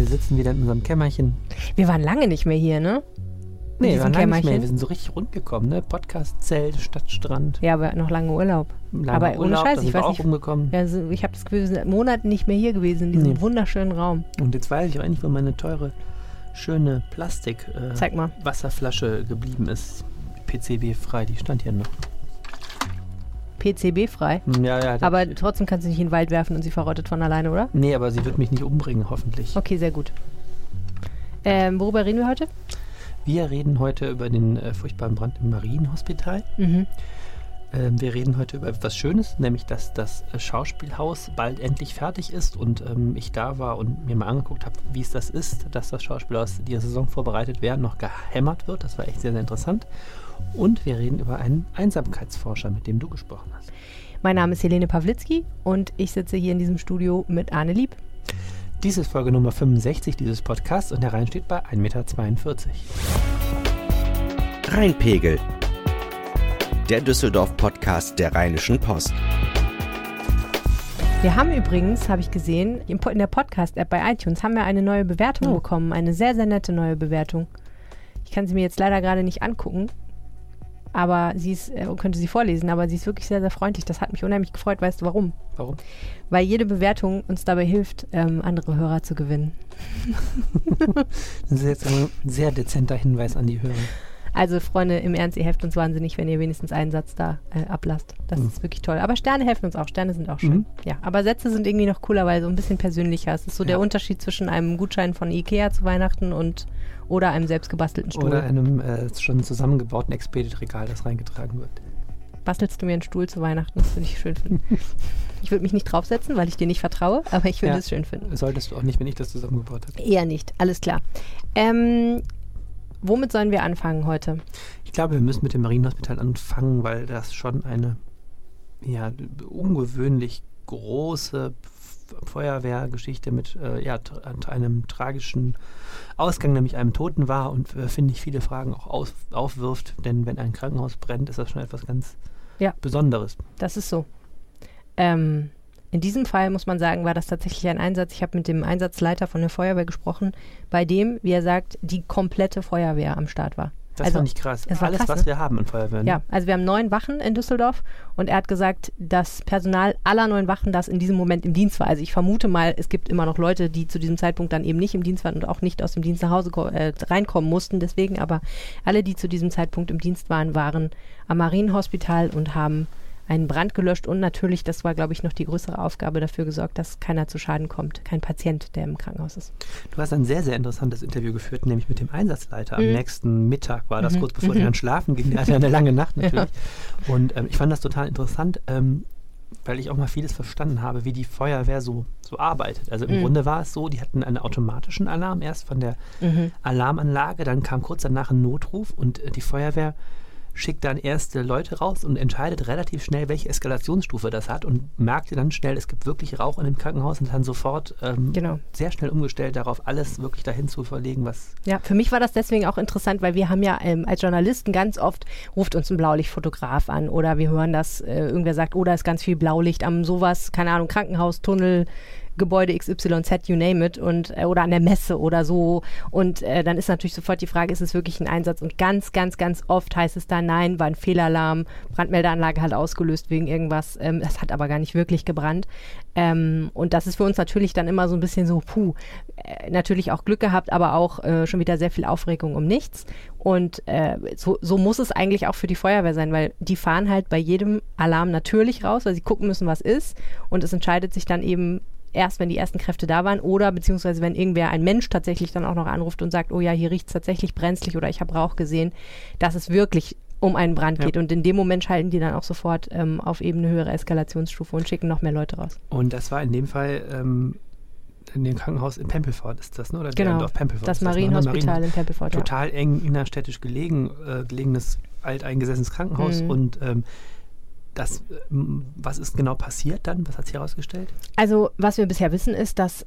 Wir sitzen wieder in unserem Kämmerchen. Wir waren lange nicht mehr hier, ne? Nee, wir waren lange nicht mehr. Wir sind so richtig rundgekommen, ne? Podcast, Zelt, Stadt, Strand. Ja, aber noch lange Urlaub. Lange aber ohne Scheiß, ich weiß auch nicht. Umgekommen. Ja, also ich habe das Gefühl, wir sind seit Monaten nicht mehr hier gewesen, in diesem wunderschönen Raum. Und jetzt weiß ich auch endlich, wo meine teure, schöne Plastik-Wasserflasche geblieben ist. PCB-frei, die stand hier noch. PCB-frei? Ja. Aber trotzdem kannst du nicht in den Wald werfen und sie verrottet von alleine, oder? Nee, aber sie wird mich nicht umbringen, hoffentlich. Okay, sehr gut. Worüber reden wir heute? Wir reden heute über den furchtbaren Brand im Marienhospital. Mhm. Wir reden heute über etwas Schönes, nämlich dass das Schauspielhaus bald endlich fertig ist und ich da war und mir mal angeguckt habe, wie es das ist, dass das Schauspielhaus, die Saison vorbereitet, während noch gehämmert wird. Das war echt sehr, sehr interessant. Und wir reden über einen Einsamkeitsforscher, mit dem du gesprochen hast. Mein Name ist Helene Pawlitzki und ich sitze hier in diesem Studio mit Arne Lieb. Dies ist Folge Nummer 65 dieses Podcasts und der Rhein steht bei 1,42 Meter. Rheinpegel, der Düsseldorf-Podcast der Rheinischen Post. Wir haben übrigens, habe ich gesehen, in der Podcast-App bei iTunes haben wir eine neue Bewertung bekommen. Eine sehr, sehr nette neue Bewertung. Ich kann sie mir jetzt leider gerade nicht angucken, aber sie ist, könnte sie vorlesen, aber sie ist wirklich sehr, sehr freundlich. Das hat mich unheimlich gefreut. Weißt du warum? Warum? Weil jede Bewertung uns dabei hilft, andere Hörer zu gewinnen. Das ist jetzt ein sehr dezenter Hinweis an die Hörer. Also Freunde, im Ernst, ihr helft uns wahnsinnig, wenn ihr wenigstens einen Satz da ablasst. Das ist wirklich toll. Aber Sterne helfen uns auch. Sterne sind auch schön. Ja, aber Sätze sind irgendwie noch cooler, weil so ein bisschen persönlicher. Es ist so der Unterschied zwischen einem Gutschein von Ikea zu Weihnachten und oder einem selbstgebastelten Stuhl. Oder einem schon zusammengebauten Expedit-Regal, das reingetragen wird. Bastelst du mir einen Stuhl zu Weihnachten? Das würde ich schön finden. Ich würde mich nicht draufsetzen, weil ich dir nicht vertraue, aber ich würde es schön finden. Solltest du auch nicht, wenn ich das zusammengebaut habe. Eher nicht, alles klar. Womit sollen wir anfangen heute? Ich glaube, wir müssen mit dem Marienhospital anfangen, weil das schon eine ungewöhnlich große Feuerwehrgeschichte mit einem tragischen Ausgang, nämlich einem Toten war und finde ich viele Fragen auch aufwirft, denn wenn ein Krankenhaus brennt, ist das schon etwas ganz Besonderes. Das ist so. In diesem Fall, muss man sagen, war das tatsächlich ein Einsatz. Ich habe mit dem Einsatzleiter von der Feuerwehr gesprochen, bei dem, wie er sagt, die komplette Feuerwehr am Start war. Das also, fand ich krass. Das war alles, krass, was wir haben in Feuerwehren. Ja, also wir haben 9 Wachen in Düsseldorf und er hat gesagt, das Personal aller 9 Wachen, das in diesem Moment im Dienst war. Also ich vermute mal, es gibt immer noch Leute, die zu diesem Zeitpunkt dann eben nicht im Dienst waren und auch nicht aus dem Dienst nach Hause reinkommen mussten. Deswegen aber alle, die zu diesem Zeitpunkt im Dienst waren, waren am Marienhospital und haben einen Brand gelöscht und natürlich, das war, glaube ich, noch die größere Aufgabe, dafür gesorgt, dass keiner zu Schaden kommt. Kein Patient, der im Krankenhaus ist. Du hast ein sehr, sehr interessantes Interview geführt, nämlich mit dem Einsatzleiter. Am nächsten Mittag war das, kurz bevor der dann schlafen ging. Der hatte eine lange Nacht natürlich. Ja. Und ich fand das total interessant, weil ich auch mal vieles verstanden habe, wie die Feuerwehr so arbeitet. Also im Grunde war es so, die hatten einen automatischen Alarm, erst von der Alarmanlage, dann kam kurz danach ein Notruf und die Feuerwehr schickt dann erste Leute raus und entscheidet relativ schnell, welche Eskalationsstufe das hat und merkt dann schnell, es gibt wirklich Rauch in dem Krankenhaus und dann sofort sehr schnell umgestellt darauf, alles wirklich dahin zu verlegen, was... Ja, für mich war das deswegen auch interessant, weil wir haben ja als Journalisten ganz oft, ruft uns ein Blaulichtfotograf an oder wir hören, dass irgendwer sagt, oh, da ist ganz viel Blaulicht am sowas, keine Ahnung, Krankenhaus, Tunnel, Gebäude XYZ, you name it, und oder an der Messe oder so. Und dann ist natürlich sofort die Frage, ist es wirklich ein Einsatz? Und ganz, ganz, ganz oft heißt es dann, nein, war ein Fehlalarm, Brandmeldeanlage halt ausgelöst wegen irgendwas. Es hat aber gar nicht wirklich gebrannt. Und das ist für uns natürlich dann immer so ein bisschen so, natürlich auch Glück gehabt, aber auch schon wieder sehr viel Aufregung um nichts. Und so muss es eigentlich auch für die Feuerwehr sein, weil die fahren halt bei jedem Alarm natürlich raus, weil sie gucken müssen, was ist. Und es entscheidet sich dann eben, erst wenn die ersten Kräfte da waren oder beziehungsweise wenn irgendwer, ein Mensch tatsächlich dann auch noch anruft und sagt, oh ja, hier riecht es tatsächlich brenzlig oder ich habe Rauch gesehen, dass es wirklich um einen Brand geht. Und in dem Moment schalten die dann auch sofort auf eben eine höhere Eskalationsstufe und schicken noch mehr Leute raus. Und das war in dem Fall in dem Krankenhaus in Pempelfort ist das, ne? Oder genau, Dorf Pempelfort, das Marienhospital in Pempelfort. Total eng innerstädtisch gelegenes, alteingesessenes Krankenhaus und was ist genau passiert dann? Was hat sich herausgestellt? Also was wir bisher wissen ist, dass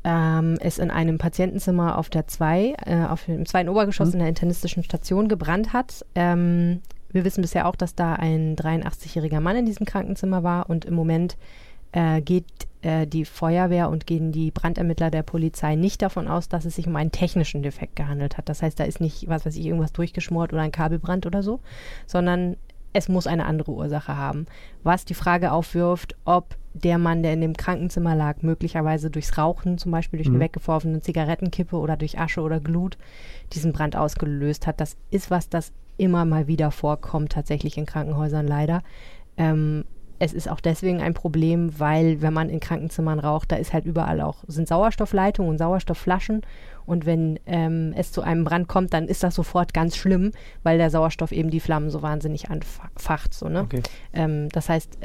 es in einem Patientenzimmer auf der 2, auf dem zweiten Obergeschoss in der internistischen Station gebrannt hat. Wir wissen bisher auch, dass da ein 83-jähriger Mann in diesem Krankenzimmer war und im Moment geht die Feuerwehr und gehen die Brandermittler der Polizei nicht davon aus, dass es sich um einen technischen Defekt gehandelt hat. Das heißt, da ist nicht, was weiß ich, irgendwas durchgeschmort oder ein Kabelbrand oder so, sondern es muss eine andere Ursache haben. Was die Frage aufwirft, ob der Mann, der in dem Krankenzimmer lag, möglicherweise durchs Rauchen, zum Beispiel durch eine weggeworfene Zigarettenkippe oder durch Asche oder Glut, diesen Brand ausgelöst hat. Das ist was, das immer mal wieder vorkommt, tatsächlich in Krankenhäusern leider. Es ist auch deswegen ein Problem, weil wenn man in Krankenzimmern raucht, da ist halt überall auch, sind Sauerstoffleitungen und Sauerstoffflaschen. Und wenn es zu einem Brand kommt, dann ist das sofort ganz schlimm, weil der Sauerstoff eben die Flammen so wahnsinnig anfacht. So, ne? Okay. Das heißt,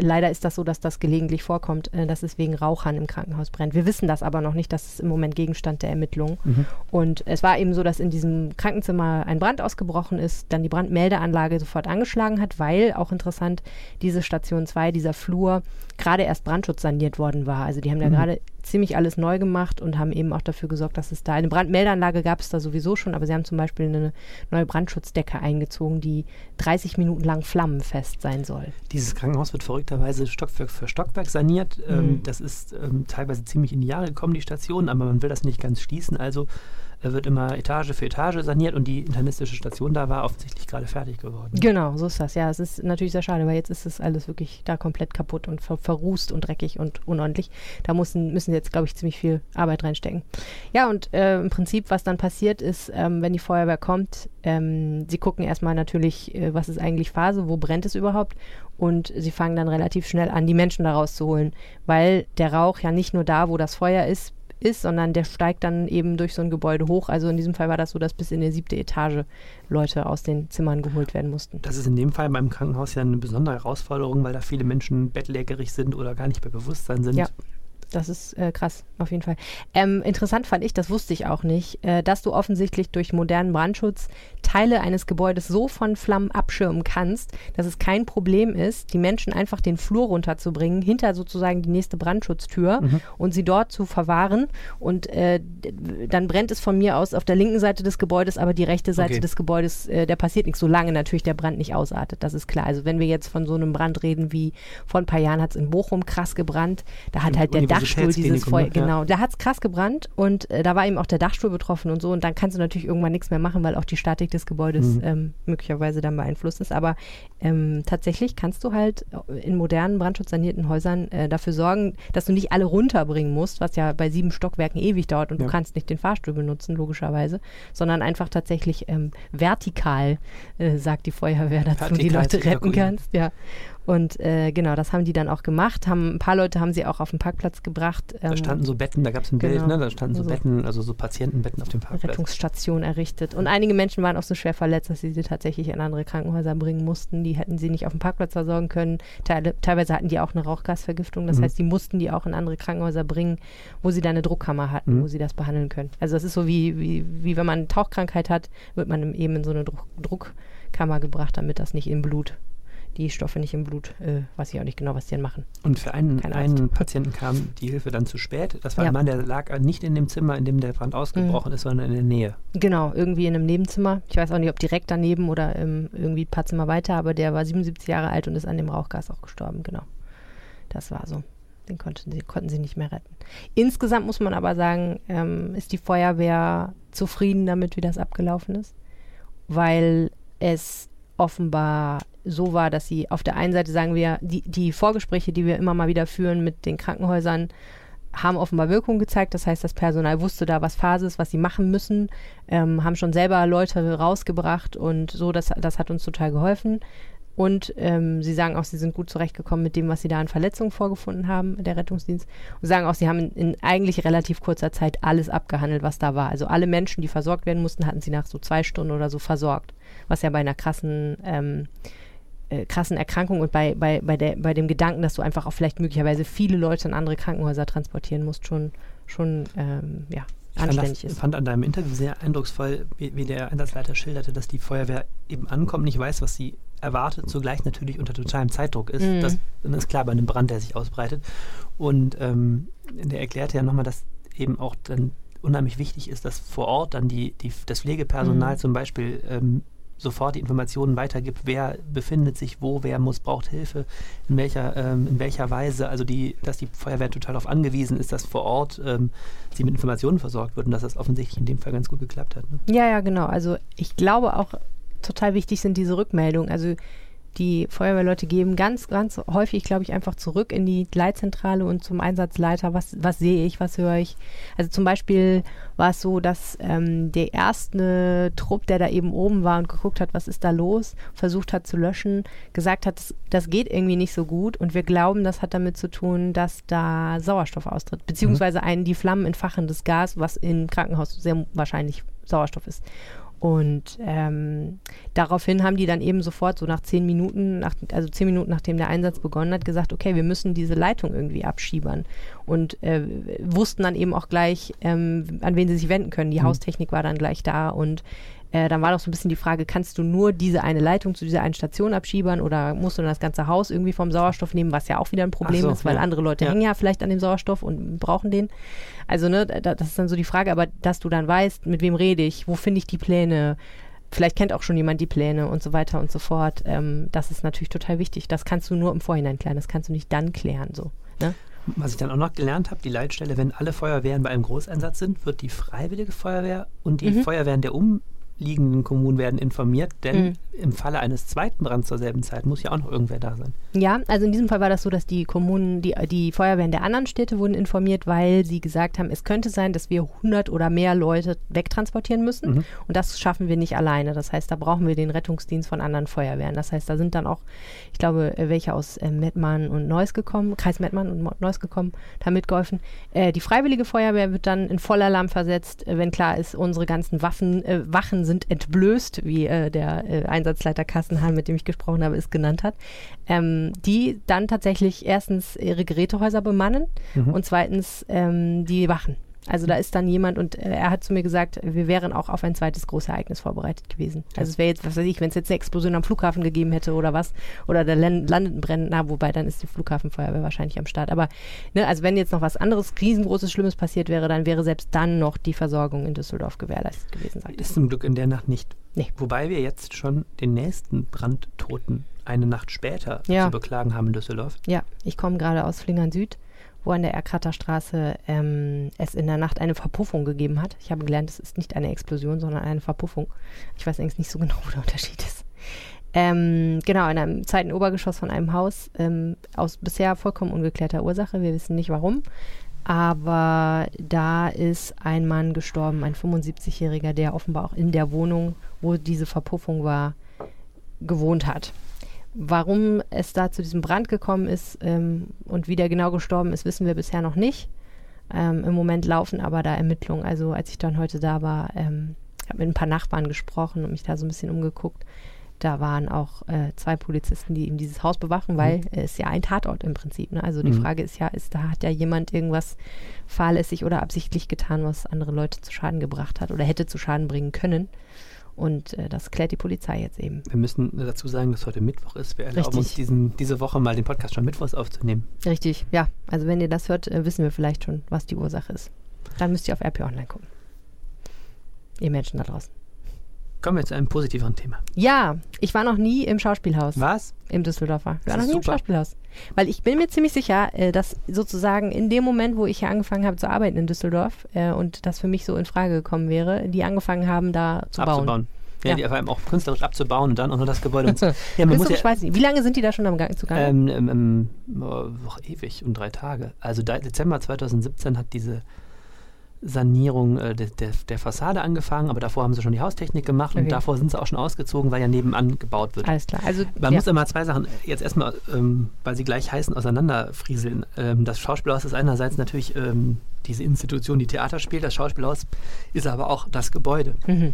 leider ist das so, dass das gelegentlich vorkommt, dass es wegen Rauchern im Krankenhaus brennt. Wir wissen das aber noch nicht, das ist im Moment Gegenstand der Ermittlungen. Mhm. Und es war eben so, dass in diesem Krankenzimmer ein Brand ausgebrochen ist, dann die Brandmeldeanlage sofort angeschlagen hat, weil, auch interessant, diese Station 2, dieser Flur, gerade erst Brandschutz saniert worden war. Also die haben da gerade ziemlich alles neu gemacht und haben eben auch dafür gesorgt, dass es da eine Brandmeldeanlage gab es da sowieso schon, aber sie haben zum Beispiel eine neue Brandschutzdecke eingezogen, die 30 Minuten lang flammenfest sein soll. Dieses Krankenhaus wird verrückterweise Stockwerk für Stockwerk saniert. Das ist teilweise ziemlich in die Jahre gekommen, die Station, aber man will das nicht ganz schließen, also wird immer Etage für Etage saniert und die internistische Station da war offensichtlich gerade fertig geworden. Genau, so ist das. Ja, es ist natürlich sehr schade, weil jetzt ist das alles wirklich da komplett kaputt und verrußt und dreckig und unordentlich. Da müssen jetzt, glaube ich, ziemlich viel Arbeit reinstecken. Ja, und im Prinzip, was dann passiert ist, wenn die Feuerwehr kommt, sie gucken erstmal natürlich, was ist eigentlich Phase, wo brennt es überhaupt und sie fangen dann relativ schnell an, die Menschen da rauszuholen, weil der Rauch ja nicht nur da, wo das Feuer ist, sondern der steigt dann eben durch so ein Gebäude hoch. Also in diesem Fall war das so, dass bis in die 7. Etage Leute aus den Zimmern geholt werden mussten. Das ist in dem Fall beim Krankenhaus ja eine besondere Herausforderung, weil da viele Menschen bettlägerig sind oder gar nicht bei Bewusstsein sind. Ja, das ist krass, auf jeden Fall. Interessant fand ich, das wusste ich auch nicht, dass du offensichtlich durch modernen Brandschutz Teile eines Gebäudes so von Flammen abschirmen kannst, dass es kein Problem ist, die Menschen einfach den Flur runterzubringen, hinter sozusagen die nächste Brandschutztür und sie dort zu verwahren und dann brennt es von mir aus auf der linken Seite des Gebäudes, aber die rechte Seite des Gebäudes, der passiert nichts, solange natürlich der Brand nicht ausartet, das ist klar. Also wenn wir jetzt von so einem Brand reden, wie vor ein paar Jahren hat es in Bochum krass gebrannt, da hat halt der Dachstuhl dieses Feuer, genau, da hat es krass gebrannt und da war eben auch der Dachstuhl betroffen und so und dann kannst du natürlich irgendwann nichts mehr machen, weil auch die Statik des Gebäudes möglicherweise dann beeinflusst ist. Aber tatsächlich kannst du halt in modernen, brandschutzsanierten Häusern dafür sorgen, dass du nicht alle runterbringen musst, was ja bei 7 Stockwerken ewig dauert und du kannst nicht den Fahrstuhl benutzen, logischerweise, sondern einfach tatsächlich vertikal, sagt die Feuerwehr dazu, vertikal die Leute retten kannst. Ja. Und genau, das haben die dann auch gemacht. Ein paar Leute haben sie auch auf den Parkplatz gebracht. Da standen so Betten, da gab es ein Bild, ne? Da standen so Betten, also so Patientenbetten auf dem Parkplatz. Rettungsstation errichtet. Und einige Menschen waren auch so schwer verletzt, dass sie tatsächlich in andere Krankenhäuser bringen mussten. Die hätten sie nicht auf dem Parkplatz versorgen können. Teilweise hatten die auch eine Rauchgasvergiftung. Das heißt, die mussten die auch in andere Krankenhäuser bringen, wo sie dann eine Druckkammer hatten, wo sie das behandeln können. Also das ist so wie wenn man eine Tauchkrankheit hat, wird man eben in so eine Druckkammer gebracht, damit das nicht im Blut, die Stoffe nicht im Blut, weiß ich auch nicht genau, was die dann machen. Und für einen Patienten kam die Hilfe dann zu spät. Das war ein Mann, der lag nicht in dem Zimmer, in dem der Brand ausgebrochen ist, sondern in der Nähe. Genau, irgendwie in einem Nebenzimmer. Ich weiß auch nicht, ob direkt daneben oder irgendwie ein paar Zimmer weiter, aber der war 77 Jahre alt und ist an dem Rauchgas auch gestorben, genau. Das war so. Den konnten sie nicht mehr retten. Insgesamt muss man aber sagen, ist die Feuerwehr zufrieden damit, wie das abgelaufen ist, weil es offenbar so war, dass sie auf der einen Seite, sagen wir, die Vorgespräche, die wir immer mal wieder führen mit den Krankenhäusern, haben offenbar Wirkung gezeigt. Das heißt, das Personal wusste da, was Phase ist, was sie machen müssen, haben schon selber Leute rausgebracht und so, das hat uns total geholfen. Und sie sagen auch, sie sind gut zurechtgekommen mit dem, was sie da an Verletzungen vorgefunden haben, der Rettungsdienst. Und sagen auch, sie haben in eigentlich relativ kurzer Zeit alles abgehandelt, was da war. Also alle Menschen, die versorgt werden mussten, hatten sie nach so 2 Stunden oder so versorgt. Was ja bei einer krassen Erkrankung und bei dem Gedanken, dass du einfach auch vielleicht möglicherweise viele Leute in andere Krankenhäuser transportieren musst, schon anständig ist. Ich fand an deinem Interview sehr eindrucksvoll, wie der Einsatzleiter schilderte, dass die Feuerwehr eben ankommt, nicht weiß, was sie erwartet, zugleich natürlich unter totalem Zeitdruck ist. Das ist klar bei einem Brand, der sich ausbreitet. Und der erklärte ja nochmal, dass eben auch dann unheimlich wichtig ist, dass vor Ort dann das Pflegepersonal zum Beispiel sofort die Informationen weitergibt, wer befindet sich wo, wer braucht Hilfe, in welcher Weise, also dass die Feuerwehr total darauf angewiesen ist, dass vor Ort sie mit Informationen versorgt wird und dass das offensichtlich in dem Fall ganz gut geklappt hat. Ne? Ja, genau. Also ich glaube auch, total wichtig sind diese Rückmeldungen. Also die Feuerwehrleute geben ganz, ganz häufig, glaube ich, einfach zurück in die Leitzentrale und zum Einsatzleiter, was sehe ich, was höre ich. Also zum Beispiel war es so, dass der erste Trupp, der da eben oben war und geguckt hat, was ist da los, versucht hat zu löschen, gesagt hat, das geht irgendwie nicht so gut und wir glauben, das hat damit zu tun, dass da Sauerstoff austritt, beziehungsweise ein die Flammen entfachendes Gas, was im Krankenhaus sehr wahrscheinlich Sauerstoff ist. Und daraufhin haben die dann eben sofort so nach 10 Minuten, 10 Minuten nachdem der Einsatz begonnen hat, gesagt, okay, wir müssen diese Leitung irgendwie abschiebern. Und wussten dann eben auch gleich, an wen sie sich wenden können. Die Haustechnik war dann gleich da und dann war doch so ein bisschen die Frage, kannst du nur diese eine Leitung zu dieser einen Station abschiebern oder musst du dann das ganze Haus irgendwie vom Sauerstoff nehmen, was ja auch wieder ein Problem ist, weil andere Leute hängen ja vielleicht an dem Sauerstoff und brauchen den. Also ne, das ist dann so die Frage, aber dass du dann weißt, mit wem rede ich, wo finde ich die Pläne, vielleicht kennt auch schon jemand die Pläne und so weiter und so fort. Das ist natürlich total wichtig. Das kannst du nur im Vorhinein klären, das kannst du nicht dann klären. So, ne? Was ich dann auch noch gelernt habe, die Leitstelle, wenn alle Feuerwehren bei einem Großeinsatz sind, wird die Freiwillige Feuerwehr und die Feuerwehren der umliegenden Kommunen werden informiert, denn im Falle eines zweiten Brands zur selben Zeit muss ja auch noch irgendwer da sein. Ja, also in diesem Fall war das so, dass die Kommunen, die Feuerwehren der anderen Städte wurden informiert, weil sie gesagt haben, es könnte sein, dass wir 100 oder mehr Leute wegtransportieren müssen und das schaffen wir nicht alleine. Das heißt, da brauchen wir den Rettungsdienst von anderen Feuerwehren. Das heißt, da sind dann auch, ich glaube, welche aus Mettmann und Neuss gekommen, Kreis Mettmann und Neuss gekommen, da mitgeholfen. Die Freiwillige Feuerwehr wird dann in Vollalarm versetzt, wenn klar ist, unsere ganzen Wachen sind entblößt, wie der Einsatzleiter Kassenhahn, mit dem ich gesprochen habe, es genannt hat, die dann tatsächlich erstens ihre Gerätehäuser bemannen und zweitens die Wachen. Also da ist dann jemand und er hat zu mir gesagt, wir wären auch auf ein zweites Großereignis vorbereitet gewesen. Also es wäre jetzt, was weiß ich, wenn es jetzt eine Explosion am Flughafen gegeben hätte oder was, oder da landet ein Brand, wobei dann ist die Flughafenfeuerwehr wahrscheinlich am Start. Aber ne, also wenn jetzt noch was anderes, riesengroßes, Schlimmes passiert wäre, dann wäre selbst dann noch die Versorgung in Düsseldorf gewährleistet gewesen. Ist zum Glück in der Nacht nicht. Nee. Wobei wir jetzt schon den nächsten Brandtoten eine Nacht später zu beklagen haben in Düsseldorf. Ja, ich komme gerade aus Flingern Süd, wo an der Erkrather Straße es in der Nacht eine Verpuffung gegeben hat. Ich habe gelernt, es ist nicht eine Explosion, sondern eine Verpuffung. Ich weiß eigentlich nicht so genau, wo der Unterschied ist. Genau, in einem zweiten Obergeschoss von einem Haus, aus bisher vollkommen ungeklärter Ursache. Wir wissen nicht, warum. Aber da ist ein Mann gestorben, ein 75-Jähriger, der offenbar auch in der Wohnung, wo diese Verpuffung war, gewohnt hat. Warum es da zu diesem Brand gekommen ist und wie der genau gestorben ist, wissen wir bisher noch nicht. Im Moment laufen aber da Ermittlungen. Also als ich dann heute da war, habe mit ein paar Nachbarn gesprochen und mich da so ein bisschen umgeguckt. Da waren auch 2 Polizisten, die eben dieses Haus bewachen, weil es ist ja ein Tatort im Prinzip. Ne? Also die Frage ist ja, da hat ja jemand irgendwas fahrlässig oder absichtlich getan, was andere Leute zu Schaden gebracht hat oder hätte zu Schaden bringen können. Und das klärt die Polizei jetzt eben. Wir müssen dazu sagen, dass heute Mittwoch ist. Wir erlauben uns diese Woche mal den Podcast schon mittwochs aufzunehmen. Richtig, ja. Also wenn ihr das hört, wissen wir vielleicht schon, was die Ursache ist. Dann müsst ihr auf RP Online gucken. Ihr Menschen da draußen. Kommen wir zu einem positiveren Thema. Ja, ich war noch nie im Schauspielhaus. Was? Im Düsseldorfer. Ich war noch nie im Schauspielhaus. Weil ich bin mir ziemlich sicher, dass sozusagen in dem Moment, wo ich hier angefangen habe zu arbeiten in Düsseldorf und das für mich so in Frage gekommen wäre, die angefangen haben, da zu bauen. Ja, die vor allem auch künstlerisch abzubauen und dann auch noch das Gebäude. Und so. Ich weiß nicht, wie lange sind die da schon am Gang zu Gange? Ewig, um 3 Tage. Also Dezember 2017 hat diese Sanierung der Fassade angefangen, aber davor haben sie schon die Haustechnik gemacht und davor sind sie auch schon ausgezogen, weil ja nebenan gebaut wird. Alles klar. Also, man muss immer 2 Sachen jetzt erstmal, weil sie gleich heißen, auseinanderfrieseln. Das Schauspielhaus ist einerseits natürlich diese Institution, die Theater spielt, das Schauspielhaus ist aber auch das Gebäude. Mhm.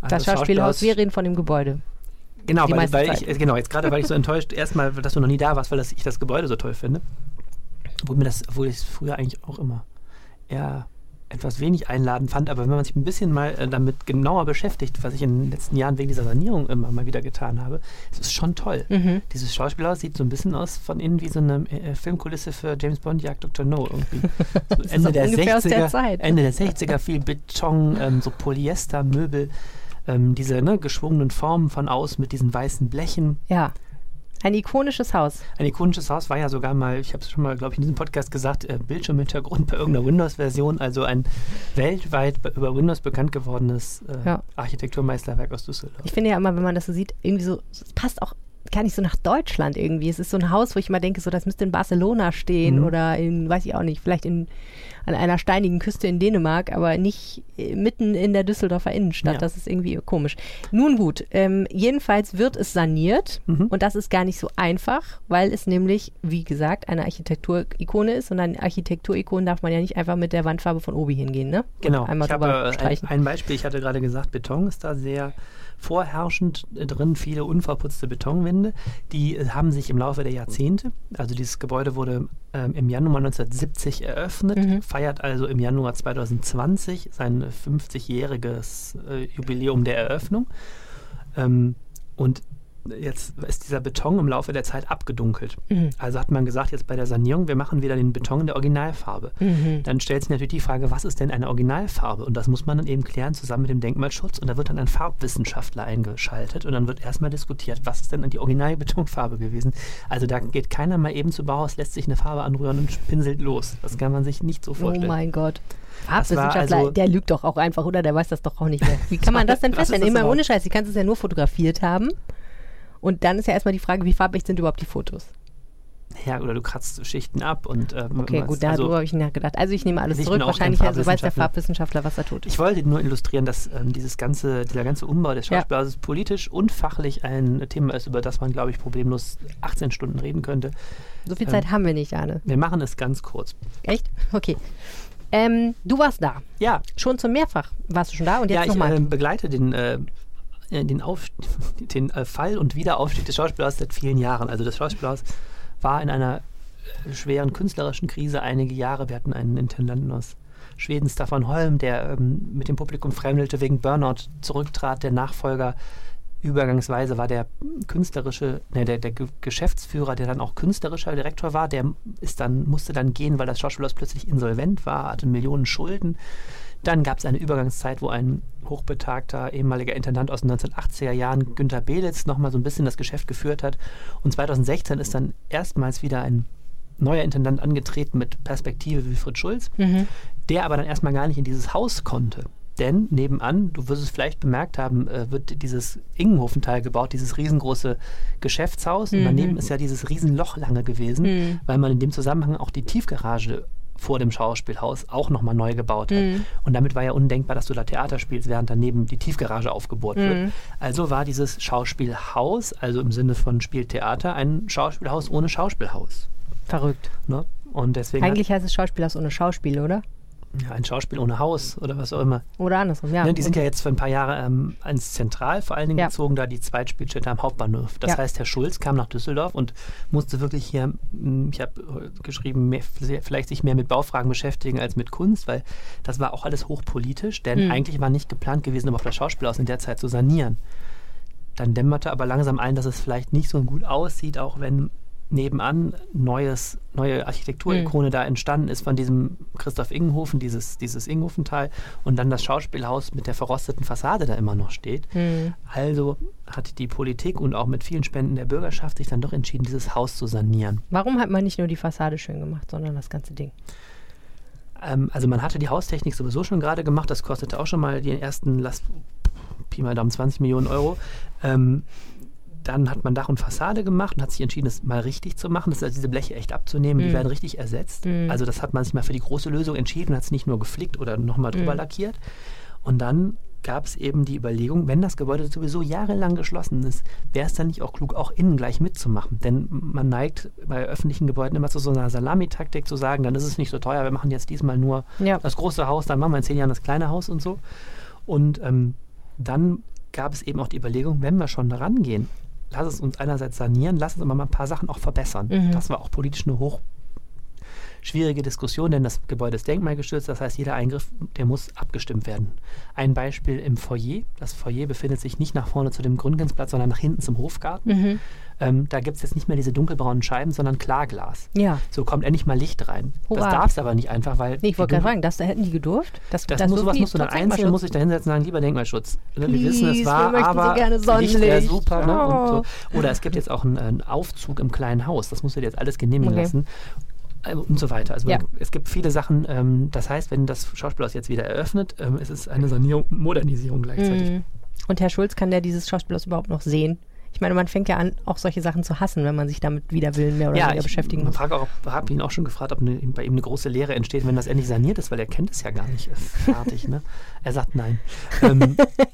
Also das Schauspielhaus, wir reden von dem Gebäude. Genau, weil ich so enttäuscht, erstmal, dass du noch nie da warst, weil ich das Gebäude so toll finde. Obwohl ich es früher eigentlich auch immer etwas wenig einladend fand, aber wenn man sich ein bisschen mal damit genauer beschäftigt, was ich in den letzten Jahren wegen dieser Sanierung immer mal wieder getan habe, es ist schon toll. Mhm. Dieses Schauspielhaus sieht so ein bisschen aus von innen wie so eine Filmkulisse für James Bond Jagd Dr. No irgendwie. So Ende der 60er, Zeit. Ende der 60er viel Beton, so Polyestermöbel. diese geschwungenen Formen von außen mit diesen weißen Blechen. Ja, ein ikonisches Haus. Ein ikonisches Haus war ja sogar mal, ich habe es schon mal, glaube ich, in diesem Podcast gesagt, Bildschirmhintergrund bei irgendeiner Windows-Version, also ein weltweit über Windows bekannt gewordenes Architekturmeisterwerk aus Düsseldorf. Ich finde ja immer, wenn man das so sieht, irgendwie so, es passt auch gar nicht so nach Deutschland irgendwie. Es ist so ein Haus, wo ich immer denke, so das müsste in Barcelona stehen oder in, weiß ich auch nicht, vielleicht an einer steinigen Küste in Dänemark, aber nicht mitten in der Düsseldorfer Innenstadt. Ja. Das ist irgendwie komisch. Nun gut, jedenfalls wird es saniert und das ist gar nicht so einfach, weil es nämlich, wie gesagt, eine Architekturikone ist und an Architekturikonen darf man ja nicht einfach mit der Wandfarbe von Obi hingehen, ne? Genau. Einmal drüber streichen. Ein Beispiel, ich hatte gerade gesagt, Beton ist da sehr vorherrschend drin, viele unverputzte Betonwände, die haben sich im Laufe der Jahrzehnte, also dieses Gebäude wurde im Januar 1970 eröffnet, feiert also im Januar 2020 sein 50-jähriges Jubiläum der Eröffnung und jetzt ist dieser Beton im Laufe der Zeit abgedunkelt. Also hat man gesagt, jetzt bei der Sanierung, wir machen wieder den Beton in der Originalfarbe. Dann stellt sich natürlich die Frage, was ist denn eine Originalfarbe? Und das muss man dann eben klären, zusammen mit dem Denkmalschutz. Und da wird dann ein Farbwissenschaftler eingeschaltet und dann wird erstmal diskutiert, was ist denn die Originalbetonfarbe gewesen? Also da geht keiner mal eben zu Bauhaus, lässt sich eine Farbe anrühren und pinselt los. Das kann man sich nicht so vorstellen. Oh mein Gott. Farbwissenschaftler, also, der lügt doch auch einfach, oder? Der weiß das doch auch nicht mehr. Wie kann man das denn feststellen? Immer ohne Scheiß, die kannst es ja nur fotografiert haben. Und dann ist ja erstmal die Frage, wie farbig sind überhaupt die Fotos? Ja, oder du kratzt Schichten ab. Und okay, gut, darüber habe ich nachgedacht. Also ich nehme alles zurück, wahrscheinlich weiß der Farbwissenschaftler, was er tut. Ich wollte nur illustrieren, dass dieser ganze Umbau des Schauspielhauses politisch und fachlich ein Thema ist, über das man, glaube ich, problemlos 18 Stunden reden könnte. So viel Zeit haben wir nicht, Arne. Wir machen es ganz kurz. Echt? Okay. Du warst da. Ja. Schon zum Mehrfach warst du schon da und jetzt nochmal. Ja, ich begleite den Fall und Wiederaufstieg des Schauspielhauses seit vielen Jahren. Also das Schauspielhaus war in einer schweren künstlerischen Krise einige Jahre. Wir hatten einen Intendanten aus Schweden, Staffan Holm, der mit dem Publikum fremdelte, wegen Burnout zurücktrat. Der Nachfolger übergangsweise war der Geschäftsführer, der dann auch künstlerischer Direktor war. Der musste dann gehen, weil das Schauspielhaus plötzlich insolvent war, hatte Millionen Schulden. Dann gab es eine Übergangszeit, wo ein hochbetagter ehemaliger Intendant aus den 1980er Jahren, Günther Beelitz, nochmal so ein bisschen das Geschäft geführt hat. Und 2016 ist dann erstmals wieder ein neuer Intendant angetreten mit Perspektive, Wilfried Schulz, der aber dann erstmal gar nicht in dieses Haus konnte. Denn nebenan, du wirst es vielleicht bemerkt haben, wird dieses Ingenhoven-Tal gebaut, dieses riesengroße Geschäftshaus. Und daneben ist ja dieses Riesenloch lange gewesen, weil man in dem Zusammenhang auch die Tiefgarage vor dem Schauspielhaus auch nochmal neu gebaut hat. Und damit war ja undenkbar, dass du da Theater spielst, während daneben die Tiefgarage aufgebohrt wird. Also war dieses Schauspielhaus, also im Sinne von Spieltheater, ein Schauspielhaus ohne Schauspielhaus. Verrückt. Ne? Und deswegen eigentlich heißt es Schauspielhaus ohne Schauspiel, oder? Ja, ein Schauspiel ohne Haus oder was auch immer. Oder andersrum, ja. Ne, die sind ja jetzt für ein paar Jahre ans Zentral vor allen Dingen gezogen, da die Zweitspielstätte am Hauptbahnhof. Das heißt, Herr Schulz kam nach Düsseldorf und musste wirklich hier, ich habe geschrieben, vielleicht sich mehr mit Baufragen beschäftigen als mit Kunst, weil das war auch alles hochpolitisch, denn eigentlich war nicht geplant gewesen, um auf das Schauspielhaus in der Zeit zu sanieren. Dann dämmerte aber langsam ein, dass es vielleicht nicht so gut aussieht, auch wenn nebenan neue Architekturikone da entstanden ist von diesem Christoph Ingenhofen, dieses Ingenhoven-Tal und dann das Schauspielhaus mit der verrosteten Fassade da immer noch steht. Also hat die Politik und auch mit vielen Spenden der Bürgerschaft sich dann doch entschieden, dieses Haus zu sanieren. Warum hat man nicht nur die Fassade schön gemacht, sondern das ganze Ding? Also man hatte die Haustechnik sowieso schon gerade gemacht, das kostete auch schon mal den ersten, Pi mal Daumen, 20 Millionen Euro. Dann hat man Dach und Fassade gemacht und hat sich entschieden, das mal richtig zu machen. Das ist also diese Bleche echt abzunehmen, die werden richtig ersetzt. Also das hat man sich mal für die große Lösung entschieden, hat es nicht nur geflickt oder nochmal drüber lackiert. Und dann gab es eben die Überlegung, wenn das Gebäude sowieso jahrelang geschlossen ist, wäre es dann nicht auch klug, auch innen gleich mitzumachen. Denn man neigt bei öffentlichen Gebäuden immer zu so einer Salamitaktik zu sagen, dann ist es nicht so teuer, wir machen jetzt diesmal nur das große Haus, dann machen wir in 10 Jahren das kleine Haus und so. Und dann gab es eben auch die Überlegung, wenn wir schon da rangehen, lass es uns einerseits sanieren, lass uns aber mal ein paar Sachen auch verbessern. Das war auch politisch eine hoch schwierige Diskussion, denn das Gebäude ist denkmalgeschützt, das heißt, jeder Eingriff, der muss abgestimmt werden. Ein Beispiel im Foyer. Das Foyer befindet sich nicht nach vorne zu dem Gründgensplatz, sondern nach hinten zum Hofgarten. Mhm. Da gibt es jetzt nicht mehr diese dunkelbraunen Scheiben, sondern Klarglas. Ja. So kommt endlich mal Licht rein. Hurra. Das darf es aber nicht einfach, weil... Nee, ich wollte gerade fragen, das hätten die gedurft? Sowas musst du dann einzeln, muss ich da hinsetzen und sagen, lieber Denkmalschutz. Please, wir wissen, es war, aber Licht wäre super. Ne? Oh. Und so. Oder es gibt jetzt auch einen Aufzug im kleinen Haus. Das musst du dir jetzt alles genehmigen lassen. Und so weiter. Also es gibt viele Sachen. Das heißt, wenn das Schauspielhaus jetzt wieder eröffnet, ist es eine Sanierung und Modernisierung gleichzeitig. Und Herr Schulz, kann der dieses Schauspielhaus überhaupt noch sehen? Ich meine, man fängt ja an, auch solche Sachen zu hassen, wenn man sich damit wider Willen mehr oder weniger beschäftigen muss. Ich habe ihn auch schon gefragt, ob bei ihm eine große Leere entsteht, wenn das endlich saniert ist, weil er kennt es ja gar nicht. Fertig, ne? Er sagt nein.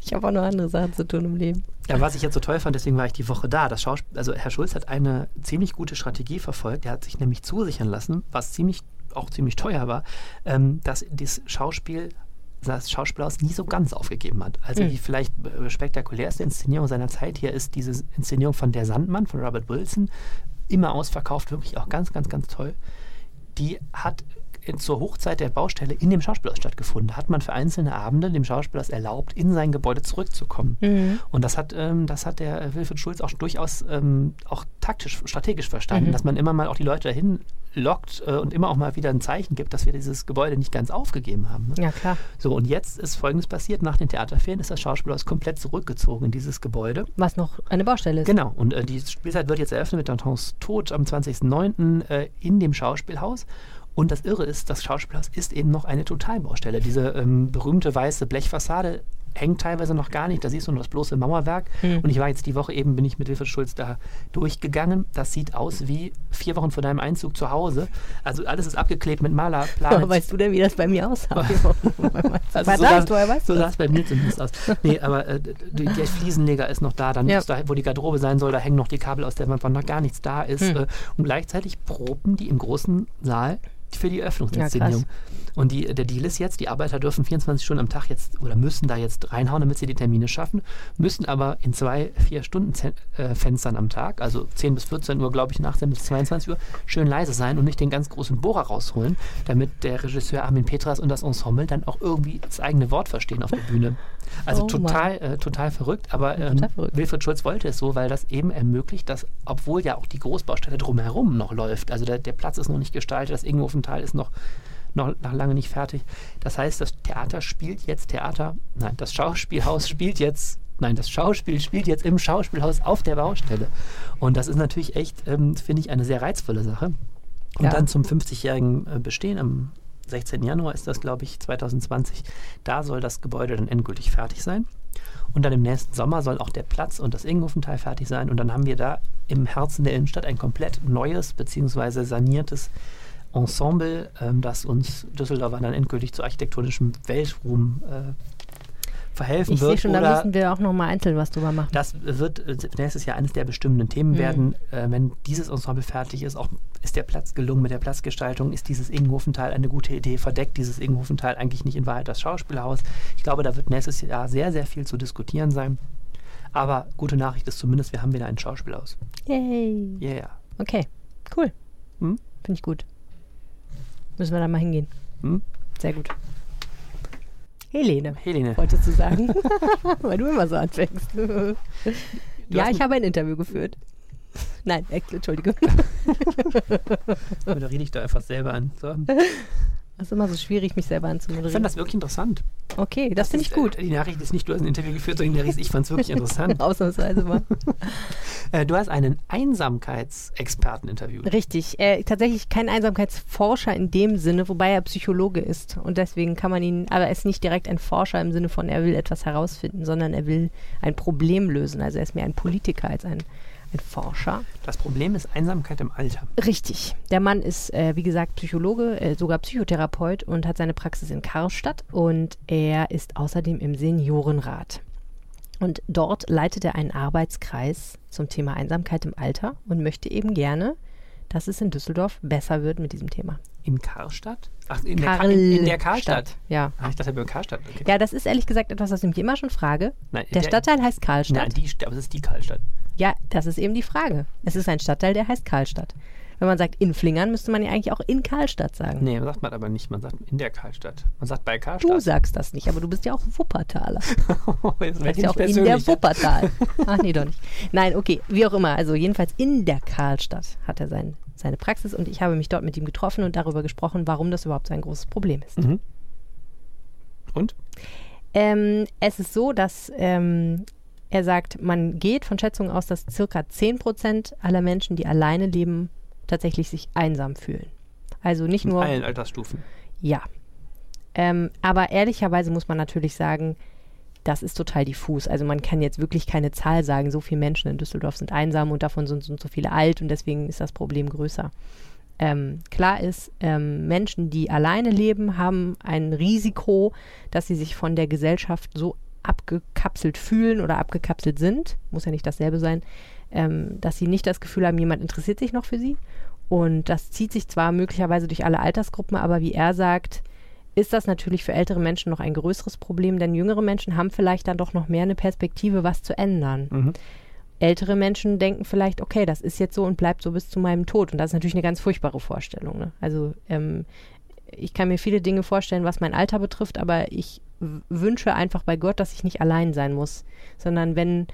Ich habe auch noch andere Sachen zu tun im Leben. Ja, was ich jetzt so toll fand, deswegen war ich die Woche da. Also Herr Schulz hat eine ziemlich gute Strategie verfolgt. Er hat sich nämlich zusichern lassen, was ziemlich teuer war, dass das Schauspielhaus nie so ganz aufgegeben hat. Also die vielleicht spektakulärste Inszenierung seiner Zeit hier ist diese Inszenierung von Der Sandmann von Robert Wilson, immer ausverkauft, wirklich auch ganz, ganz, ganz toll. Die hat zur Hochzeit der Baustelle in dem Schauspielhaus stattgefunden. Da hat man für einzelne Abende dem Schauspielhaus erlaubt, in sein Gebäude zurückzukommen. Mhm. Und das hat der Wilfried Schulz auch durchaus auch taktisch, strategisch verstanden, dass man immer mal auch die Leute dahin lockt und immer auch mal wieder ein Zeichen gibt, dass wir dieses Gebäude nicht ganz aufgegeben haben. Ne? Ja, klar. So, und jetzt ist Folgendes passiert. Nach den Theaterferien ist das Schauspielhaus komplett zurückgezogen in dieses Gebäude. Was noch eine Baustelle ist. Genau. Und die Spielzeit wird jetzt eröffnet mit Dantons Tod am 20.09. In dem Schauspielhaus. Und das Irre ist, das Schauspielhaus ist eben noch eine Totalbaustelle. Diese berühmte weiße Blechfassade hängt teilweise noch gar nicht. Da siehst du nur das bloße Mauerwerk. Mhm. Und ich war jetzt die Woche eben, bin ich mit Wilfried Schulz da durchgegangen. Das sieht aus wie 4 Wochen vor deinem Einzug zu Hause. Also alles ist abgeklebt mit Malerplanen. Ja, weißt du denn, wie das bei mir aussah? Also so sah es bei mir zumindest aus. Nee, aber der Fliesenleger ist noch da. Dann ist da, wo die Garderobe sein soll, da hängen noch die Kabel aus der Wand, wo noch gar nichts da ist. Und gleichzeitig proben die im großen Saal für die Öffnungsinszenierung. Ja, und der Deal ist jetzt, die Arbeiter dürfen 24 Stunden am Tag jetzt oder müssen da jetzt reinhauen, damit sie die Termine schaffen, müssen aber in 2 4-Stunden Fenstern am Tag, also 10 bis 14 Uhr, glaube ich, nach 10 bis 22 Uhr, schön leise sein und nicht den ganz großen Bohrer rausholen, damit der Regisseur Armin Petras und das Ensemble dann auch irgendwie das eigene Wort verstehen auf der Bühne. Also total verrückt, aber Wilfried Schulz wollte es so, weil das eben ermöglicht, dass, obwohl ja auch die Großbaustelle drumherum noch läuft, also der Platz ist noch nicht gestaltet, das Ingenhoven-Tal ist noch lange nicht fertig. Das heißt, das Schauspiel spielt jetzt im Schauspielhaus auf der Baustelle. Und das ist natürlich echt, finde ich, eine sehr reizvolle Sache. Und dann zum 50-jährigen Bestehen am 16. Januar ist das, glaube ich, 2020. Da soll das Gebäude dann endgültig fertig sein. Und dann im nächsten Sommer soll auch der Platz und das Ingenhoven-Tal fertig sein. Und dann haben wir da im Herzen der Innenstadt ein komplett neues bzw. saniertes Ensemble, das uns Düsseldorfer dann endgültig zu architektonischem Weltruhm verhelfen wird. Ich sehe schon, da müssen wir auch nochmal einzeln was drüber machen. Das wird nächstes Jahr eines der bestimmenden Themen werden. Wenn dieses Ensemble fertig ist, ist der Platz gelungen mit der Platzgestaltung, ist dieses Ingenhoven-Tal eine gute Idee, verdeckt dieses Ingenhoven-Tal eigentlich nicht in Wahrheit das Schauspielhaus. Ich glaube, da wird nächstes Jahr sehr, sehr viel zu diskutieren sein. Aber gute Nachricht ist zumindest, wir haben wieder ein Schauspielhaus. Yay! Yeah. Okay, cool. Finde ich gut. Müssen wir da mal hingehen. Sehr gut. Helene, wolltest du sagen? Weil du immer so anfängst. Ich habe ein Interview geführt. Nein, Entschuldigung. Moderiere ich da einfach selber an. So. Das ist immer so schwierig, mich selber anzumoderieren. Ich fand das wirklich interessant. Okay, das finde ich gut. Die Nachricht ist nicht, du hast ein Interview geführt, sondern ich fand es wirklich interessant. Ausnahmsweise mal. Du hast einen Einsamkeitsexperten interviewt. Richtig. Tatsächlich kein Einsamkeitsforscher in dem Sinne, wobei er Psychologe ist. Und deswegen kann man ihn, aber er ist nicht direkt ein Forscher im Sinne von, er will etwas herausfinden, sondern er will ein Problem lösen. Also er ist mehr ein Politiker als ein Forscher. Das Problem ist Einsamkeit im Alter. Richtig. Der Mann ist, wie gesagt, Psychologe, sogar Psychotherapeut und hat seine Praxis in Karlstadt und er ist außerdem im Seniorenrat. Und dort leitet er einen Arbeitskreis zum Thema Einsamkeit im Alter und möchte eben gerne, dass es in Düsseldorf besser wird mit diesem Thema. In Karlstadt? Ach, in der Karlstadt? Ja. Ah, ich dachte, bei Karlstadt. Okay. Ja, das ist ehrlich gesagt etwas, was ich mich immer schon frage. Nein, der Stadtteil heißt Karlstadt. Nein, aber es ist die Karlstadt. Ja, das ist eben die Frage. Es ist ein Stadtteil, der heißt Karlstadt. Wenn man sagt in Flingern, müsste man ja eigentlich auch in Karlstadt sagen. Nee, sagt man aber nicht. Man sagt in der Karlstadt. Man sagt bei Karlstadt. Du sagst das nicht, aber du bist ja auch Wuppertaler. Jetzt du bist ja auch in der Wuppertal. Ach nee, doch nicht. Nein, okay, wie auch immer. Also jedenfalls in der Karlstadt hat er seine Praxis und ich habe mich dort mit ihm getroffen und darüber gesprochen, warum das überhaupt so ein großes Problem ist. Mhm. Und? Es ist so, dass er sagt, man geht von Schätzungen aus, dass circa 10% aller Menschen, die alleine leben, tatsächlich sich einsam fühlen. Also nicht nur... In allen Altersstufen. Ja. Aber ehrlicherweise muss man natürlich sagen, das ist total diffus. Also man kann jetzt wirklich keine Zahl sagen, so viele Menschen in Düsseldorf sind einsam und davon sind so viele alt und deswegen ist das Problem größer. Klar ist, Menschen, die alleine leben, haben ein Risiko, dass sie sich von der Gesellschaft so abgekapselt fühlen oder abgekapselt sind, muss ja nicht dasselbe sein, dass sie nicht das Gefühl haben, jemand interessiert sich noch für sie. Und das zieht sich zwar möglicherweise durch alle Altersgruppen, aber wie er sagt, ist das natürlich für ältere Menschen noch ein größeres Problem, denn jüngere Menschen haben vielleicht dann doch noch mehr eine Perspektive, was zu ändern. Mhm. Ältere Menschen denken vielleicht, okay, das ist jetzt so und bleibt so bis zu meinem Tod. Und das ist natürlich eine ganz furchtbare Vorstellung. Ne? Also ich kann mir viele Dinge vorstellen, was mein Alter betrifft, aber ich wünsche einfach bei Gott, dass ich nicht allein sein muss, sondern wenn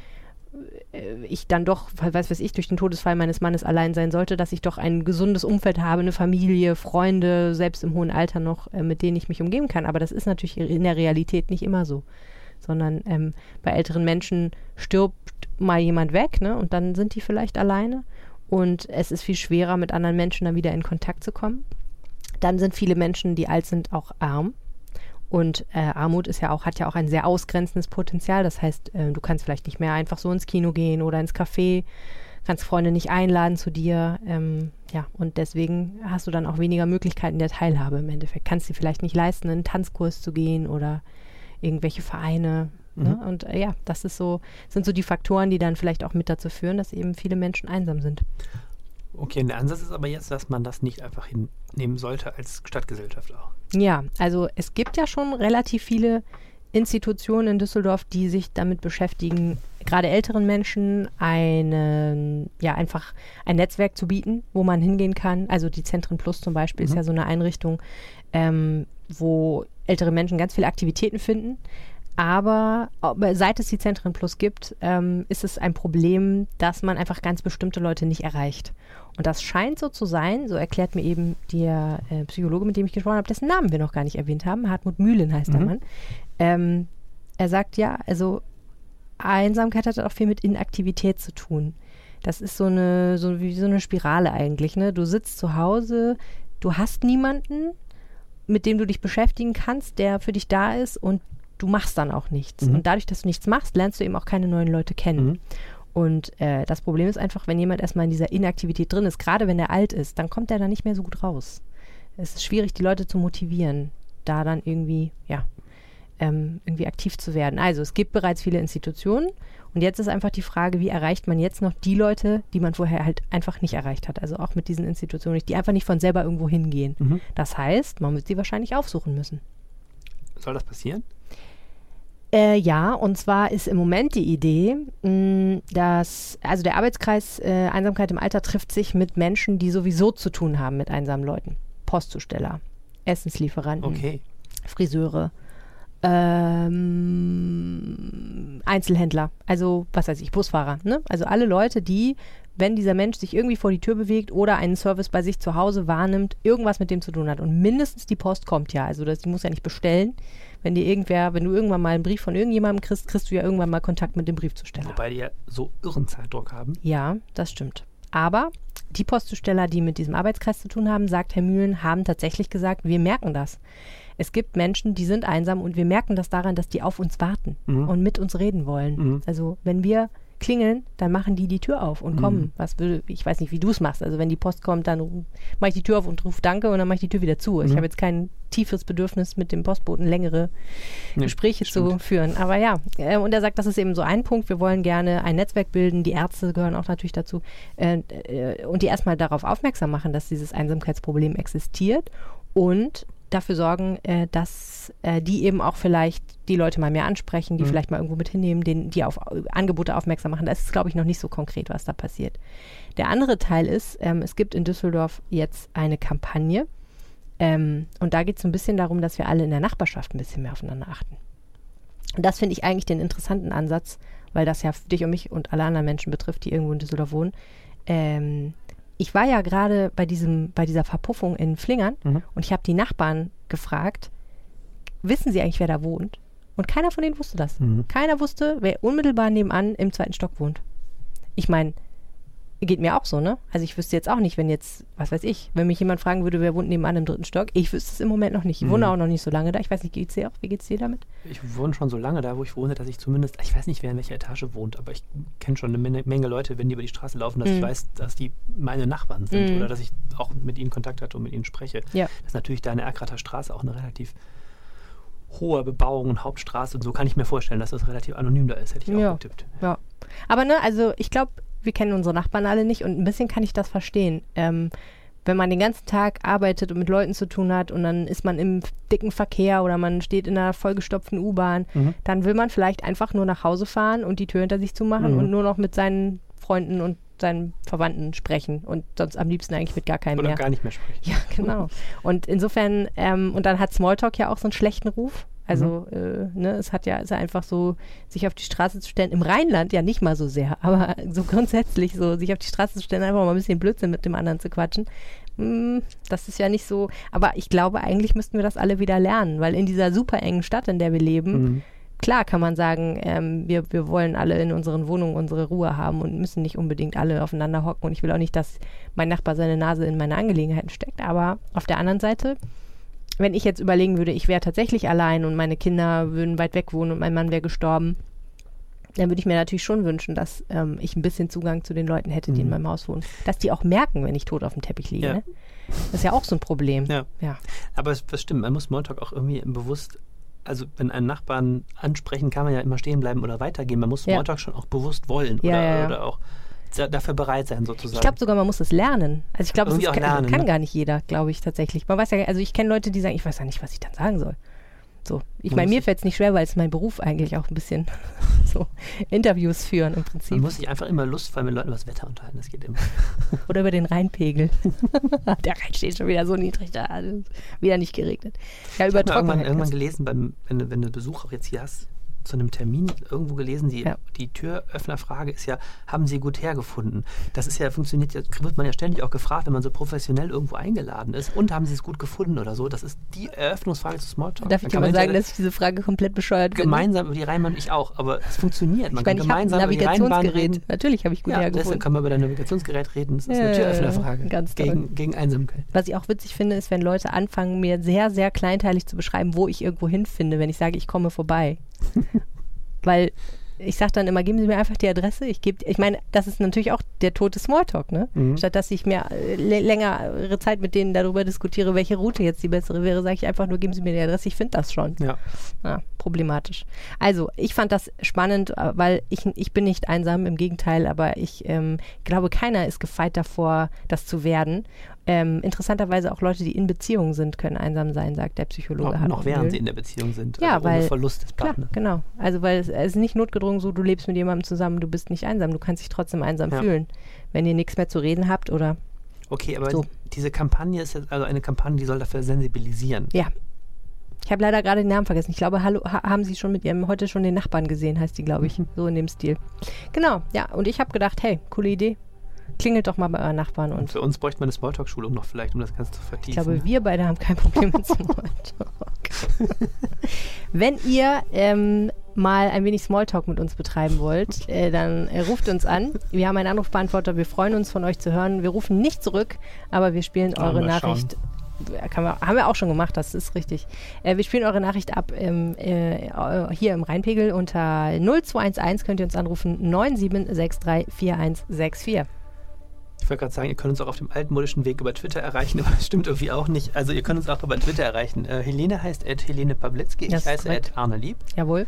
ich dann doch, weiß ich, durch den Todesfall meines Mannes allein sein sollte, dass ich doch ein gesundes Umfeld habe, eine Familie, Freunde, selbst im hohen Alter noch, mit denen ich mich umgeben kann. Aber das ist natürlich in der Realität nicht immer so, sondern bei älteren Menschen stirbt mal jemand weg, ne? Und dann sind die vielleicht alleine und es ist viel schwerer, mit anderen Menschen dann wieder in Kontakt zu kommen. Dann sind viele Menschen, die alt sind, auch arm und Armut ist ja auch, hat ja auch ein sehr ausgrenzendes Potenzial, das heißt, du kannst vielleicht nicht mehr einfach so ins Kino gehen oder ins Café, kannst Freunde nicht einladen zu dir, ja, und deswegen hast du dann auch weniger Möglichkeiten der Teilhabe im Endeffekt, kannst dir vielleicht nicht leisten, einen Tanzkurs zu gehen oder irgendwelche Vereine. Ne? Mhm. Und ja, das ist so, sind so die Faktoren, die dann vielleicht auch mit dazu führen, dass eben viele Menschen einsam sind. Okay, und der Ansatz ist aber jetzt, dass man das nicht einfach hinnehmen sollte als Stadtgesellschaft auch. Ja, also es gibt ja schon relativ viele Institutionen in Düsseldorf, die sich damit beschäftigen, gerade älteren Menschen einfach ein Netzwerk zu bieten, wo man hingehen kann. Also die Zentren Plus zum Beispiel ist ja so eine Einrichtung, wo ältere Menschen ganz viele Aktivitäten finden. Aber seit es die Zentren Plus gibt, ist es ein Problem, dass man einfach ganz bestimmte Leute nicht erreicht. Und das scheint so zu sein, so erklärt mir eben der Psychologe, mit dem ich gesprochen habe, dessen Namen wir noch gar nicht erwähnt haben, Hartmut Mühlen heißt der Mann. Er sagt, ja, also Einsamkeit hat auch viel mit Inaktivität zu tun. Das ist so eine Spirale eigentlich, ne? Du sitzt zu Hause, du hast niemanden, mit dem du dich beschäftigen kannst, der für dich da ist, und du machst dann auch nichts. Und dadurch, dass du nichts machst, lernst du eben auch keine neuen Leute kennen. Und das Problem ist einfach, wenn jemand erstmal in dieser Inaktivität drin ist, gerade wenn er alt ist, dann kommt er da nicht mehr so gut raus. Es ist schwierig, die Leute zu motivieren, da dann irgendwie, irgendwie aktiv zu werden. Also es gibt bereits viele Institutionen und jetzt ist einfach die Frage, wie erreicht man jetzt noch die Leute, die man vorher halt einfach nicht erreicht hat. Also auch mit diesen Institutionen, die einfach nicht von selber irgendwo hingehen. Das heißt, man wird sie wahrscheinlich aufsuchen müssen. Soll das passieren? Ja, und zwar ist im Moment die Idee, dass, also der Arbeitskreis Einsamkeit im Alter trifft sich mit Menschen, die sowieso zu tun haben mit einsamen Leuten. Postzusteller, Essenslieferanten, Friseure, Einzelhändler, also was weiß ich, Busfahrer, ne? Also alle Leute, die, wenn dieser Mensch sich irgendwie vor die Tür bewegt oder einen Service bei sich zu Hause wahrnimmt, irgendwas mit dem zu tun hat. Und mindestens die Post kommt ja. Also die muss ja nicht bestellen. Wenn dir wenn du irgendwann mal einen Brief von irgendjemandem kriegst, kriegst du ja irgendwann mal Kontakt mit dem Briefzusteller. Wobei die ja so irren Zeitdruck haben. Ja, das stimmt. Aber die Postzusteller, die mit diesem Arbeitskreis zu tun haben, sagt Herr Mühlen, haben tatsächlich gesagt, wir merken das. Es gibt Menschen, die sind einsam und wir merken das daran, dass die auf uns warten und mit uns reden wollen. Also wenn wir klingeln, dann machen die Tür auf und kommen. Ich weiß nicht, wie du es machst. Also wenn die Post kommt, dann mache ich die Tür auf und rufe Danke und dann mache ich die Tür wieder zu. Ich habe jetzt kein tiefes Bedürfnis, mit dem Postboten längere Gespräche zu führen. Aber ja, und er sagt, das ist eben so ein Punkt. Wir wollen gerne ein Netzwerk bilden. Die Ärzte gehören auch natürlich dazu. Und die erstmal darauf aufmerksam machen, dass dieses Einsamkeitsproblem existiert. Und dafür sorgen, dass die eben auch vielleicht die Leute mal mehr ansprechen, die vielleicht mal irgendwo mit hinnehmen, die auf Angebote aufmerksam machen. Das ist, glaube ich, noch nicht so konkret, was da passiert. Der andere Teil ist, es gibt in Düsseldorf jetzt eine Kampagne. Und da geht es so ein bisschen darum, dass wir alle in der Nachbarschaft ein bisschen mehr aufeinander achten. Und das finde ich eigentlich den interessanten Ansatz, weil das ja dich und mich und alle anderen Menschen betrifft, die irgendwo in Düsseldorf wohnen. Ich war ja gerade bei dieser Verpuffung in Flingern und ich habe die Nachbarn gefragt, wissen Sie eigentlich, wer da wohnt? Und keiner von denen wusste das. Mhm. Keiner wusste, wer unmittelbar nebenan im 2. Stock wohnt. Ich meine, geht mir auch so, ne? Also ich wüsste jetzt auch nicht, wenn jetzt, was weiß ich, wenn mich jemand fragen würde, wer wohnt nebenan im 3. Stock, ich wüsste es im Moment noch nicht. Ich wohne auch noch nicht so lange da. Ich weiß nicht, geht's dir auch? Wie geht's dir damit? Ich wohne schon so lange da, wo ich wohne, dass ich zumindest, ich weiß nicht, wer in welcher Etage wohnt, aber ich kenne schon eine Menge Leute, wenn die über die Straße laufen, dass ich weiß, dass die meine Nachbarn sind oder dass ich auch mit ihnen Kontakt hatte und mit ihnen spreche. Ja. Das ist natürlich da in der Erkrather Straße auch eine relativ hohe Bebauung und Hauptstraße und so kann ich mir vorstellen, dass das relativ anonym da ist, hätte ich auch getippt. Ja. Aber ne, also ich glaube, wir kennen unsere Nachbarn alle nicht und ein bisschen kann ich das verstehen. Wenn man den ganzen Tag arbeitet und mit Leuten zu tun hat und dann ist man im dicken Verkehr oder man steht in einer vollgestopften U-Bahn, dann will man vielleicht einfach nur nach Hause fahren und die Tür hinter sich zumachen und nur noch mit seinen Freunden und seinen Verwandten sprechen und sonst am liebsten eigentlich mit gar keinem mehr. Oder gar nicht mehr sprechen. Ja, genau. Und insofern, und dann hat Smalltalk ja auch so einen schlechten Ruf. Also es hat ja, ist ja einfach so, sich auf die Straße zu stellen, im Rheinland ja nicht mal so sehr, aber so grundsätzlich so, sich auf die Straße zu stellen, einfach mal ein bisschen Blödsinn mit dem anderen zu quatschen, das ist ja nicht so, aber ich glaube, eigentlich müssten wir das alle wieder lernen, weil in dieser super engen Stadt, in der wir leben, klar kann man sagen, wir wollen alle in unseren Wohnungen unsere Ruhe haben und müssen nicht unbedingt alle aufeinander hocken und ich will auch nicht, dass mein Nachbar seine Nase in meine Angelegenheiten steckt, aber auf der anderen Seite, wenn ich jetzt überlegen würde, ich wäre tatsächlich allein und meine Kinder würden weit weg wohnen und mein Mann wäre gestorben, dann würde ich mir natürlich schon wünschen, dass ich ein bisschen Zugang zu den Leuten hätte, die in meinem Haus wohnen. Dass die auch merken, wenn ich tot auf dem Teppich liege. Ja. Ne? Das ist ja auch so ein Problem. Ja. Aber das stimmt, man muss Smalltalk auch irgendwie bewusst, also wenn einen Nachbarn ansprechen, kann man ja immer stehen bleiben oder weitergehen. Man muss Smalltalk schon auch bewusst wollen oder auch dafür bereit sein sozusagen. Ich glaube sogar, man muss es lernen. Also ich glaube, es kann gar nicht jeder, glaube ich tatsächlich. Man weiß ja, also ich kenne Leute, die sagen, ich weiß ja nicht, was ich dann sagen soll. So, ich meine, mir fällt es nicht schwer, weil es mein Beruf eigentlich auch ein bisschen so Interviews führen im Prinzip. Man muss sich einfach immer lustvoll mit Leuten über das Wetter unterhalten, das geht immer. Oder über den Rheinpegel. Der Rhein steht schon wieder so niedrig da, wieder nicht geregnet. Ja, ich habe irgendwann gelesen, wenn du Besuch auch jetzt hier hast, zu einem Termin irgendwo gelesen, die Türöffnerfrage ist ja, haben Sie gut hergefunden? Das ist ja, funktioniert, wird man ja ständig auch gefragt, wenn man so professionell irgendwo eingeladen ist und haben Sie es gut gefunden oder so? Das ist die Eröffnungsfrage zu Smalltalk. Darf ich dir mal sagen, dass ich diese Frage komplett bescheuert bin? Gemeinsam über die Rheinbahn, ich auch, aber es funktioniert. Man kann gemeinsam über die Rheinbahn reden. Natürlich habe ich gut hergefunden. Deswegen kann man über dein Navigationsgerät reden, das ist eine Türöffnerfrage. Ganz toll. Gegen Einsamkeit. Was ich auch witzig finde, ist, wenn Leute anfangen, mir sehr, sehr kleinteilig zu beschreiben, wo ich irgendwo hinfinde, wenn ich sage, ich komme vorbei. Weil ich sage dann immer, geben Sie mir einfach die Adresse. Ich meine, das ist natürlich auch der tote Smalltalk, ne? Statt dass ich mir längere Zeit mit denen darüber diskutiere, welche Route jetzt die bessere wäre, sage ich einfach nur, geben Sie mir die Adresse, ich finde das schon. Ja. Ja, problematisch. Also, ich fand das spannend, weil ich bin nicht einsam, im Gegenteil, aber ich glaube, keiner ist gefeit davor, das zu werden. Interessanterweise auch Leute, die in Beziehungen sind, können einsam sein, sagt der Psychologe Hartmut Mühlen. Noch während sie in der Beziehung sind, ja, also weil, ohne Verlust des Partners. Genau, also weil es ist nicht notgedrungen so, du lebst mit jemandem zusammen, du bist nicht einsam, du kannst dich trotzdem einsam fühlen, wenn ihr nichts mehr zu reden habt oder okay, aber so. Diese Kampagne ist jetzt also eine Kampagne, die soll dafür sensibilisieren. Ja, ich habe leider gerade den Namen vergessen. Ich glaube, hallo, haben Sie schon mit Ihrem heute schon den Nachbarn gesehen, heißt die, glaube ich, so in dem Stil. Genau, ja, und ich habe gedacht, hey, coole Idee. Klingelt doch mal bei euren Nachbarn. Und für uns bräuchte man eine Smalltalk-Schule, um das Ganze zu vertiefen. Ich glaube, wir beide haben kein Problem mit Smalltalk. Wenn ihr mal ein wenig Smalltalk mit uns betreiben wollt, dann ruft uns an. Wir haben einen Anrufbeantworter. Wir freuen uns, von euch zu hören. Wir rufen nicht zurück, aber wir spielen eure Nachricht. Haben wir auch schon gemacht, das ist richtig. Wir spielen eure Nachricht ab hier im Rheinpegel unter 0211 könnt ihr uns anrufen 97634164. Ich wollte gerade sagen, ihr könnt uns auch auf dem altmodischen Weg über Twitter erreichen, aber das stimmt irgendwie auch nicht. Also ihr könnt uns auch über Twitter erreichen. Helene heißt @HelenePawlitzki, ich heiße @ArneLieb. Jawohl.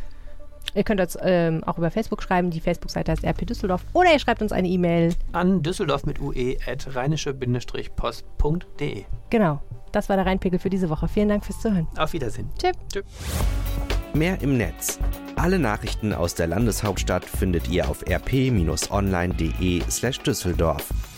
Ihr könnt uns auch über Facebook schreiben. Die Facebook-Seite heißt RP Düsseldorf. Oder ihr schreibt uns eine E-Mail an düsseldorf@rheinische-post.de. Genau. Das war der Rheinpegel für diese Woche. Vielen Dank fürs Zuhören. Auf Wiedersehen. Tschüss. Mehr im Netz. Alle Nachrichten aus der Landeshauptstadt findet ihr auf rp-online.de/Düsseldorf.